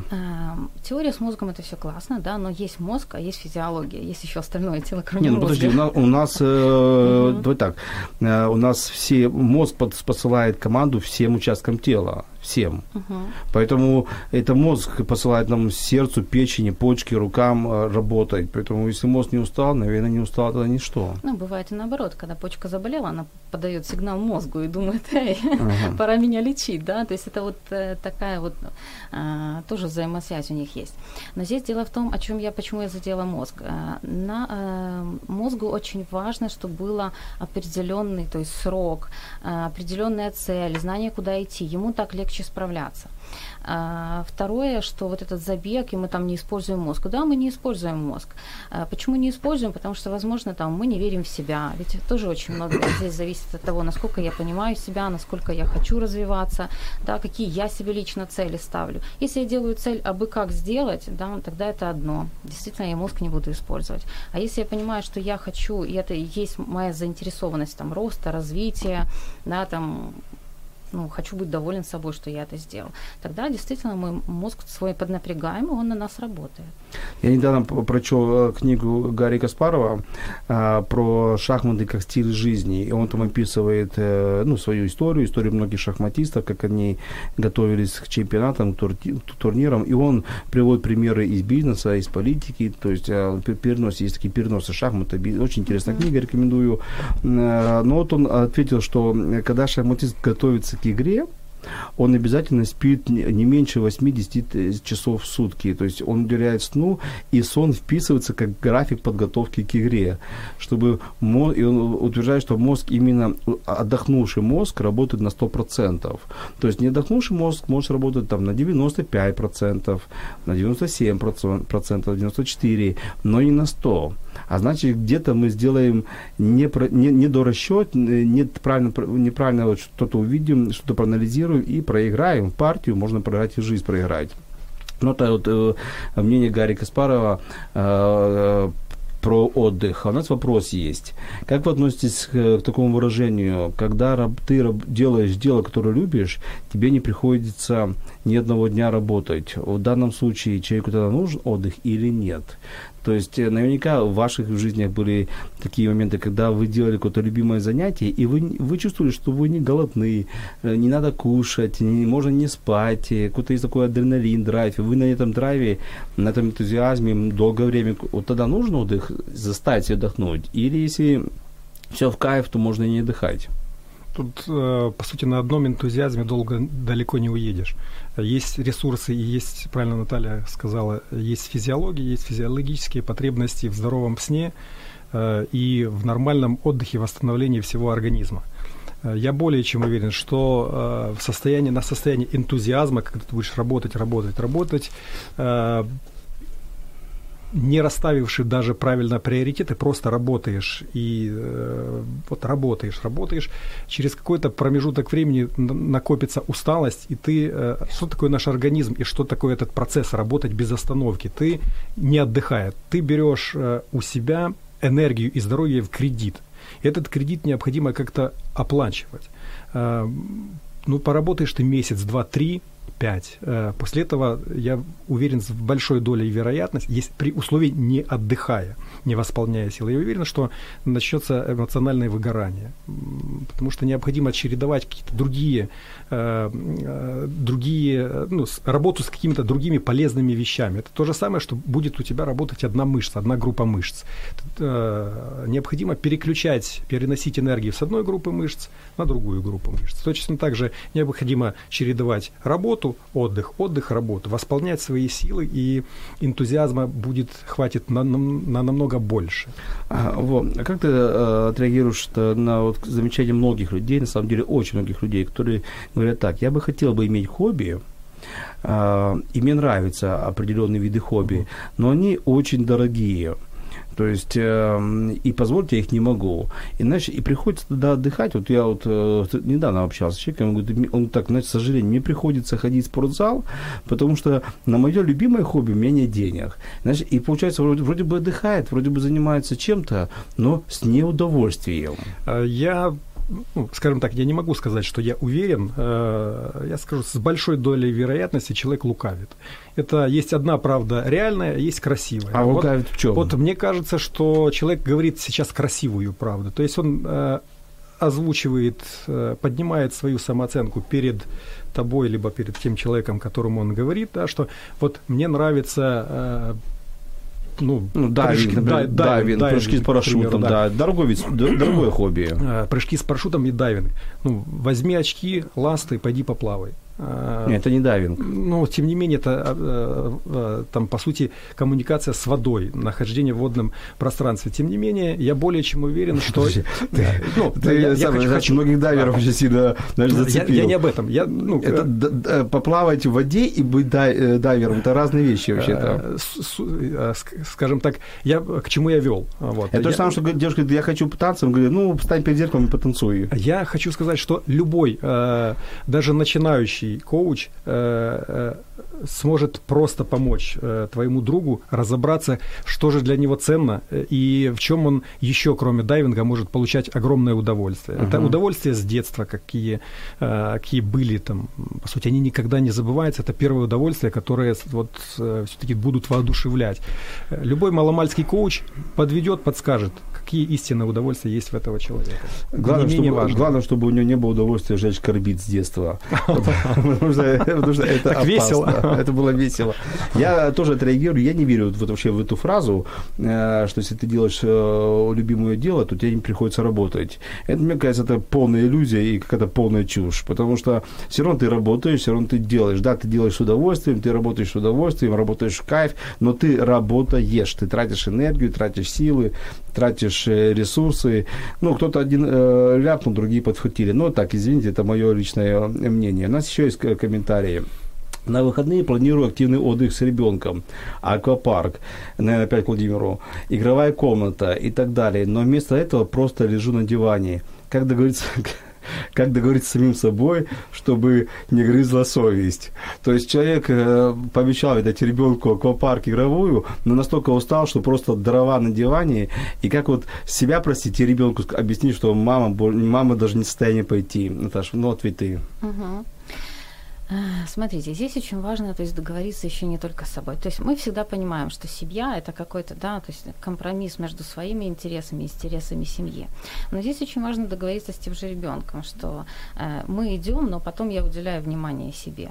Теория с мозгом – это все классно, да, но есть мозг, а есть физиология, есть еще остальное тело, кроме мозга. Не, ну подожди, у нас, у нас э, давай так, э, у нас все, мозг под, посылает команду всем участкам тела, всем. Uh-huh. Поэтому это мозг посылает нам сердцу, печени, почки, рукам работать. Поэтому если мозг не устал, наверное, не устал, тогда ничто. Ну, бывает и наоборот, когда почка заболела, она подает сигнал мозгу и думает, эй, uh-huh. пора меня лечить, да, то есть это вот такая вот а, тоже взаимосвязь у них есть. Но здесь дело в том, о чем я, почему я задела мозг. На, а, мозгу очень важно, чтобы был определенный, то есть срок, определенная цель, знание, куда идти. Ему так легче справляться. А, второе, что вот этот забег, и мы там не используем мозг. Да, мы не используем мозг. А, почему не используем? Потому что, возможно, там мы не верим в себя. Ведь тоже очень много здесь зависит от того, насколько я понимаю себя, насколько я хочу развиваться, да, какие я себе лично цели ставлю. Если я делаю цель, а бы как сделать, да, тогда это одно. Действительно, я мозг не буду использовать. А если я понимаю, что я хочу, и это и есть моя заинтересованность там, роста, развития, да, там, ну, хочу быть доволен собой, что я это сделал. Тогда действительно мы мозг свой поднапрягаем, и он на нас работает. Я недавно прочел книгу Гарри Каспарова э, про шахматы как стиль жизни. И он там описывает э, ну, свою историю, историю многих шахматистов, как они готовились к чемпионатам, к турти- турнирам. И он приводит примеры из бизнеса, из политики. То есть э, перенос, есть такие переносы шахматы. Очень интересная mm-hmm. книга, рекомендую. Э, но вот он ответил, что когда шахматист готовится к игре, он обязательно спит не меньше восьмидесяти часов в сутки. То есть он уделяет сну, и сон вписывается как график подготовки к игре. Чтобы мозг, и он утверждает, что мозг, именно отдохнувший мозг работает на сто процентов. То есть не отдохнувший мозг может работать там, на девяносто пять процентов, на девяносто семь процентов, девяносто четыре процента, но не на сто процентов. А значит, где-то мы сделаем недорасчет, не, не неправильно, неправильно вот что-то увидим, что-то проанализируем и проиграем партию, можно проиграть и жизнь проиграть. Но это вот, э, мнение Гарри Каспарова э, про отдых. А у нас вопрос есть. Как вы относитесь к, к такому выражению, когда раб, ты раб, делаешь дело, которое любишь, тебе не приходится ни одного дня работать? В данном случае человеку тогда нужен отдых или нет? То есть наверняка в ваших жизнях были такие моменты, когда вы делали какое-то любимое занятие, и вы, вы чувствовали, что вы не голодны, не надо кушать, не, можно не спать, какой-то есть такой адреналин, драйв, и вы на этом драйве, на этом энтузиазме долгое время, вот тогда нужно отдых, заставить себя отдохнуть, или если все в кайф, то можно и не отдыхать? Тут, по сути, на одном энтузиазме долго далеко не уедешь. Есть ресурсы и есть, правильно Наталья сказала, есть физиология, есть физиологические потребности в здоровом сне и в нормальном отдыхе, восстановлении всего организма. Я более чем уверен, что в состоянии, на состоянии энтузиазма, когда ты будешь работать, работать, работать, не расставивши даже правильно приоритеты, просто работаешь и э, вот работаешь, работаешь, через какой-то промежуток времени накопится усталость, и ты, э, что такое наш организм и что такое этот процесс работать без остановки, ты не отдыхая, ты берешь э, у себя энергию и здоровье в кредит, этот кредит необходимо как-то оплачивать, э, ну поработаешь ты месяц, два, три, пять. После этого, я уверен, с большой долей вероятности, есть при условии не отдыхая, не восполняя силы. Я уверен, что начнется эмоциональное выгорание, потому что необходимо чередовать какие-то другие, другие ну, работу с какими-то другими полезными вещами. Это то же самое, что будет у тебя работать одна мышца, одна группа мышц. Необходимо переключать, переносить энергию с одной группы мышц на другую группу мышц. Точно так же необходимо чередовать работу, отдых, отдых, работу, восполнять свои силы, и энтузиазма будет, хватит на, на, на намного больше. А, вот. А как ты э, отреагируешь на вот замечание многих людей, на самом деле очень многих людей, которые говорят так: я бы хотел бы иметь хобби, э, и мне нравятся определенные виды хобби, mm-hmm. но они очень дорогие. То есть, э, и позволить я их не могу. Иначе, и приходится туда отдыхать. Вот я вот э, недавно общался с человеком, он говорит, он так, значит, к сожалению, мне приходится ходить в спортзал, потому что на мое любимое хобби у меня нет денег. Значит, и получается, вроде, вроде бы отдыхает, вроде бы занимается чем-то, но с неудовольствием. Я... Ну, скажем так, я не могу сказать, что я уверен, э, я скажу, с большой долей вероятности человек лукавит. Это есть одна правда реальная, есть красивая. А вот, лукавит в чем? Вот мне кажется, что человек говорит сейчас красивую правду. То есть он э, озвучивает, э, поднимает свою самооценку перед тобой, либо перед тем человеком, которому он говорит, да, что вот мне нравится... Э, Ну, ну, дайвинг, прыжки, например, да, дайвинг, дайвинг, прыжки с парашютом, например, да. Да. Дорогой вид, дорогое хобби. Прыжки с парашютом и дайвинг. Ну, возьми очки, ласты, пойди поплавай. Нет, это не дайвинг. Но, тем не менее, это, там, по сути, коммуникация с водой, нахождение в водном пространстве. Тем не менее, я более чем уверен, что... Ты очень многих дайверов очень сильно зацепил. Я не об этом. Поплавать в воде и быть дайвером – это разные вещи вообще-то. Скажем так, к чему я вел. Это то же самое, что девушка говорит, я хочу потанцевать. Он говорит, ну, встань перед зеркалом и потанцуй. Я хочу сказать, что любой, даже начинающий коуч э, э, сможет просто помочь э, твоему другу разобраться, что же для него ценно и в чем он еще, кроме дайвинга, может получать огромное удовольствие. Uh-huh. Это удовольствие с детства, какие, э, какие были там, по сути, они никогда не забываются. Это первое удовольствие, которое вот, э, все-таки будут воодушевлять. Любой маломальский коуч подведет, подскажет, какие истинные удовольствия есть в этого человека. Главное, не менее чтобы, важно. Главное, чтобы у него не было удовольствия сжечь карбид с детства. Потому что это опасно. Весело. Это было весело. Я тоже отреагирую. Я не верю вообще в эту фразу, что если ты делаешь любимое дело, то тебе не приходится работать. Это, мне кажется, это полная иллюзия и какая-то полная чушь. Потому что все равно ты работаешь, все равно ты делаешь. Да, ты делаешь с удовольствием, ты работаешь с удовольствием, работаешь в кайф, но ты работаешь. Ты тратишь энергию, тратишь силы, тратишь ресурсы. Ну, кто-то один ляпнул, другие подхватили. Но так, извините, это мое личное мнение. У нас еще есть комментарии. На выходные планирую активный отдых с ребенком, аквапарк, наверное, опять к Владимиру, игровая комната и так далее. Но вместо этого просто лежу на диване. Как договориться... Как договориться с самим собой, чтобы не грызла совесть. То есть человек э, пообещал дать ребенку аквапарк игровую, но настолько устал, что просто дрова на диване. И как вот себя простить и ребенку объяснить, что мама, мама даже не в состоянии пойти. Наташа, ну ответь ты. Угу. Смотрите, здесь очень важно, то есть, договориться еще не только с собой. То есть мы всегда понимаем, что семья – это какой-то, да, то есть компромисс между своими интересами и интересами семьи. Но здесь очень важно договориться с тем же ребенком, что э, мы идем, но потом я уделяю внимание себе.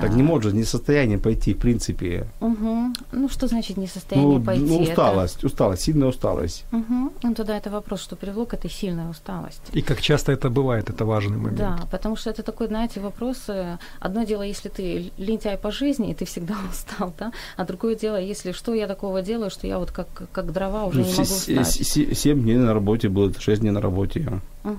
Так не может же несостояние пойти, в принципе. Угу. Ну, что значит несостояние ну, пойти? Ну, усталость, это... усталость, сильная усталость. Угу. Ну, тогда это вопрос, что привело к этой сильной усталости. И как часто это бывает, это важный момент. Да, потому что это такой, знаете, вопрос... Одно дело, если ты лентяй по жизни, и ты всегда устал, да? А другое дело, если что я такого делаю, что я вот как, как дрова уже ну, не могу встать. Семь дней на работе будет, шесть дней на работе. Угу.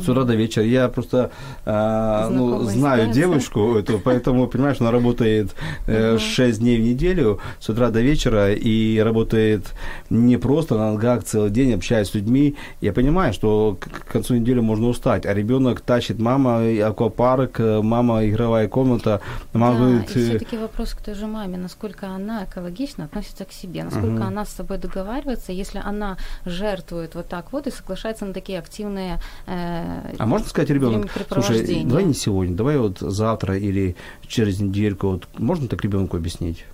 С утра до вечера. Я просто э, ну, знаю девочку эту, поэтому, понимаешь, она работает э, шесть дней в неделю, с утра до вечера, и работает не просто на ногах целый день, общаясь с людьми. Я понимаю, что к концу недели можно устать, а ребенок тащит мама, аквапарк, мама, игровая комната. Мама да, говорит, и все-таки вопрос к той же маме, насколько она экологично относится к себе, насколько угу. она с собой договаривается, если она жертвует вот так вот и соглашается на такие активные... Э, А можно сказать ребенку, слушай, давай не сегодня, давай вот завтра или через недельку, вот, можно так ребенку объяснить?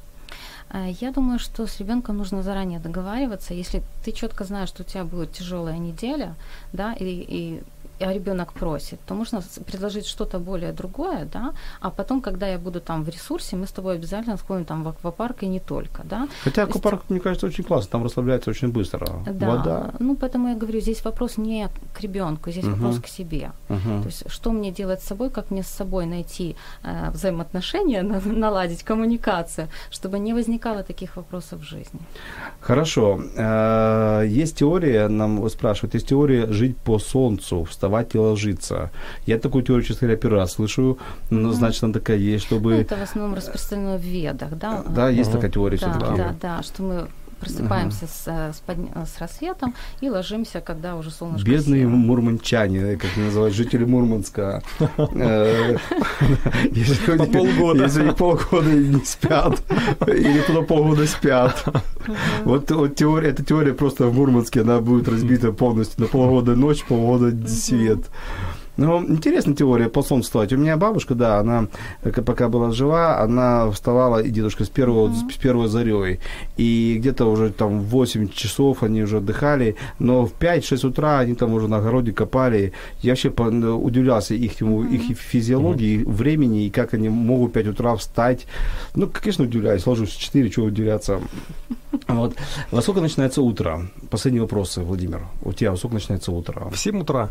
Я думаю, что с ребенком нужно заранее договариваться. Если ты четко знаешь, что у тебя будет тяжелая неделя, да, и, и а ребенок просит, то можно предложить что-то более другое, да, а потом, когда я буду там в ресурсе, мы с тобой обязательно сходим там в аквапарк и не только, да. Хотя аквапарк, есть... мне кажется, очень классно, там расслабляется очень быстро. Да, вода. Ну, поэтому я говорю, здесь вопрос не к ребенку, здесь угу. вопрос к себе. Угу. То есть, что мне делать с собой, как мне с собой найти э, взаимоотношения, наладить коммуникацию, чтобы не возникало таких вопросов в жизни. Хорошо. Есть теория, нам спрашивают, есть теория жить по солнцу, вставать и ложиться. Я такую теорию, честно говоря, первый раз слышу, но, ну, значит, она такая есть, чтобы... Ну, это в основном распространено в ведах, да? Да, есть угу. такая теория. Да, да, да, да, что мы просыпаемся угу. с, с, с рассветом и ложимся, когда уже солнышко... Бедные село. Мурманчане, как они называют, жители Мурманска. По полгода. Если полгода не спят, или туда полгода спят. Вот, вот теория, эта теория просто в Мурманске, она будет разбита полностью на полгода ночь, полгода свет. Ну, интересная теория по солнцу вставать. У меня бабушка, да, она, пока была жива, она вставала, и дедушка, с, первого, mm-hmm. с первой зарёй. И где-то уже там в восемь часов они уже отдыхали, но в пять-шесть утра они там уже на огороде копали. Я вообще удивлялся их, mm-hmm. их физиологии, mm-hmm. времени, и как они могут в пять утра встать. Ну, конечно, удивляюсь, ложусь в четыре, чего удивляться. Вот. Во сколько начинается утро? Последний вопрос, Владимир. У тебя во сколько начинается утро? В семь утра. В семь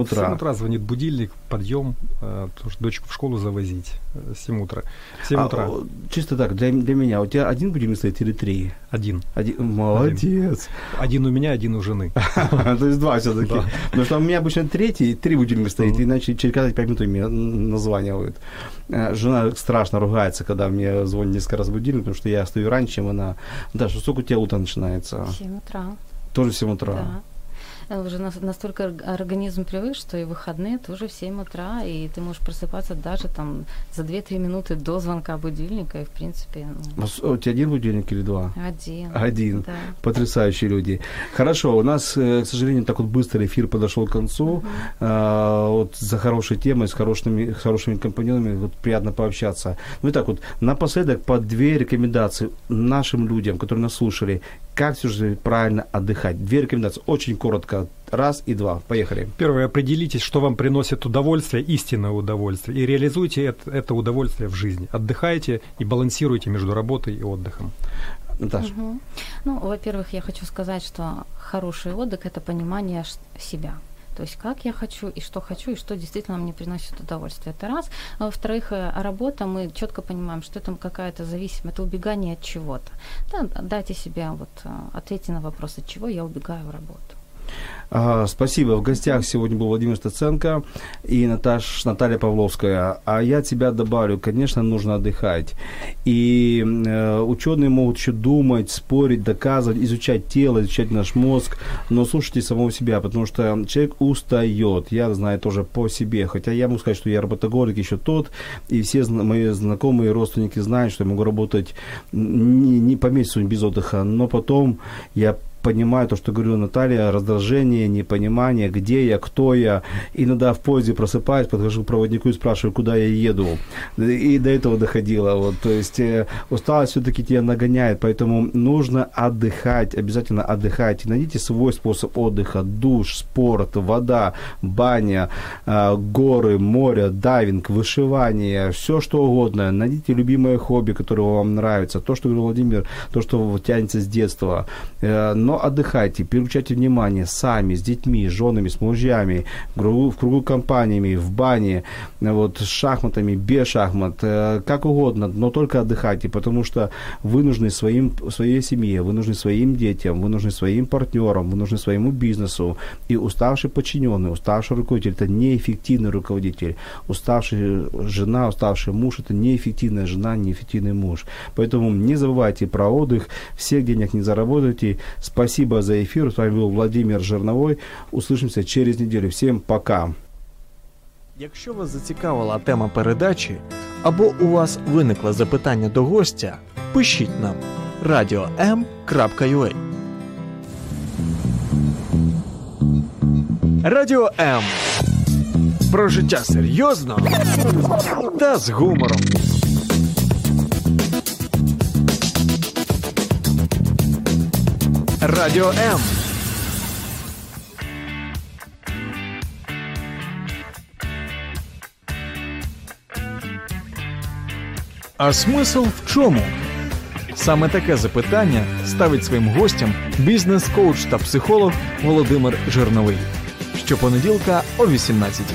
утра. В семь утра звонит будильник, подъем, потому что дочку в школу завозить. семь утра. семь утра. А, чисто так, для, для меня. У тебя один будильник стоит или три? Один. один. Молодец. Один. один у меня, один у жены. То есть два все-таки. Потому что у меня обычно третий, три будильника стоит, иначе через каждые пять минут меня названивают. Жена страшно ругается, когда мне звонит несколько раз будильник, потому что я стою раньше, чем она. Даша, сколько у тебя утро начинается? В семь утра. Тоже в семь утра? Да. Уже настолько организм привык, что и выходные тоже в семь утра, и ты можешь просыпаться даже там за две-три минуты до звонка будильника, и в принципе... Ну... У тебя один будильник или два? Один. Один. Да. Потрясающие люди. Хорошо, у нас, к сожалению, так вот быстро эфир подошел к концу. Uh-huh. а, вот за хорошей темой, с хорошими, хорошими компаньонами, вот приятно пообщаться. Ну и так вот, напоследок по две рекомендации нашим людям, которые нас слушали, как все же правильно отдыхать. Две рекомендации, очень коротко. Раз и два. Поехали. Первое, определитесь, что вам приносит удовольствие, истинное удовольствие, и реализуйте это, это удовольствие в жизни. Отдыхайте и балансируйте между работой и отдыхом. Наташа. Угу. Ну, во-первых, я хочу сказать, что хороший отдых – это понимание себя. То есть как я хочу, и что хочу, и что действительно мне приносит удовольствие. Это раз. А во-вторых, работа, мы четко понимаем, что это какая-то зависимость, это убегание от чего-то. Да, дайте себе, вот, ответьте на вопрос, от чего я убегаю в работу. А, спасибо. В гостях сегодня был Владимир Стеценко и Наташ, Наталья Павловская. А я от себя добавлю, конечно, нужно отдыхать. И э, ученые могут еще думать, спорить, доказывать, изучать тело, изучать наш мозг, но слушайте самого себя, потому что человек устает. Я знаю тоже по себе, хотя я могу сказать, что я работоголик еще тот, и все зна- мои знакомые, родственники знают, что я могу работать не, не по месяцу без отдыха, но потом я понимаю то, что говорила Наталья, раздражение, непонимание, где я, кто я. Иногда в поезде просыпаюсь, подхожу к проводнику и спрашиваю, куда я еду. И до этого доходило. Вот. То есть э, усталость все-таки тебя нагоняет, поэтому нужно отдыхать, обязательно отдыхать. И найдите свой способ отдыха. Душ, спорт, вода, баня, э, горы, море, дайвинг, вышивание, все что угодно. Найдите любимое хобби, которое вам нравится. То, что говорил Владимир, то, что тянется с детства. Э, но но отдыхайте, переключайте внимание сами, с детьми, с женами, с мужьями, в кругу, в кругу компаниями, в бане, вот, с шахматами, без шахмат, как угодно, но только отдыхайте, потому что вы нужны своим, своей семье, вы нужны своим детям, вы нужны своим партнерам, вы нужны своему бизнесу. И уставший подчиненный, уставший руководитель – это неэффективный руководитель. Уставшая жена, уставший муж – это неэффективная жена, неэффективный муж. Поэтому не забывайте про отдых, всех денег не заработайте. Спасибо за эфир. С вами был Володимир Жирновий. Услышимося через неделю. Всем пока. Якщо вас зацікавила тема передачі, або у вас виникло запитання до гостя, пишіть нам радіо ем крапка ю а. Радіо М. Про життя серйозно та з гумором. Радіо М. А смисл в чому? Саме таке запитання ставить своїм гостям бізнес-коуч та психолог Володимир Жирновий. Щопонеділка о вісімнадцятій.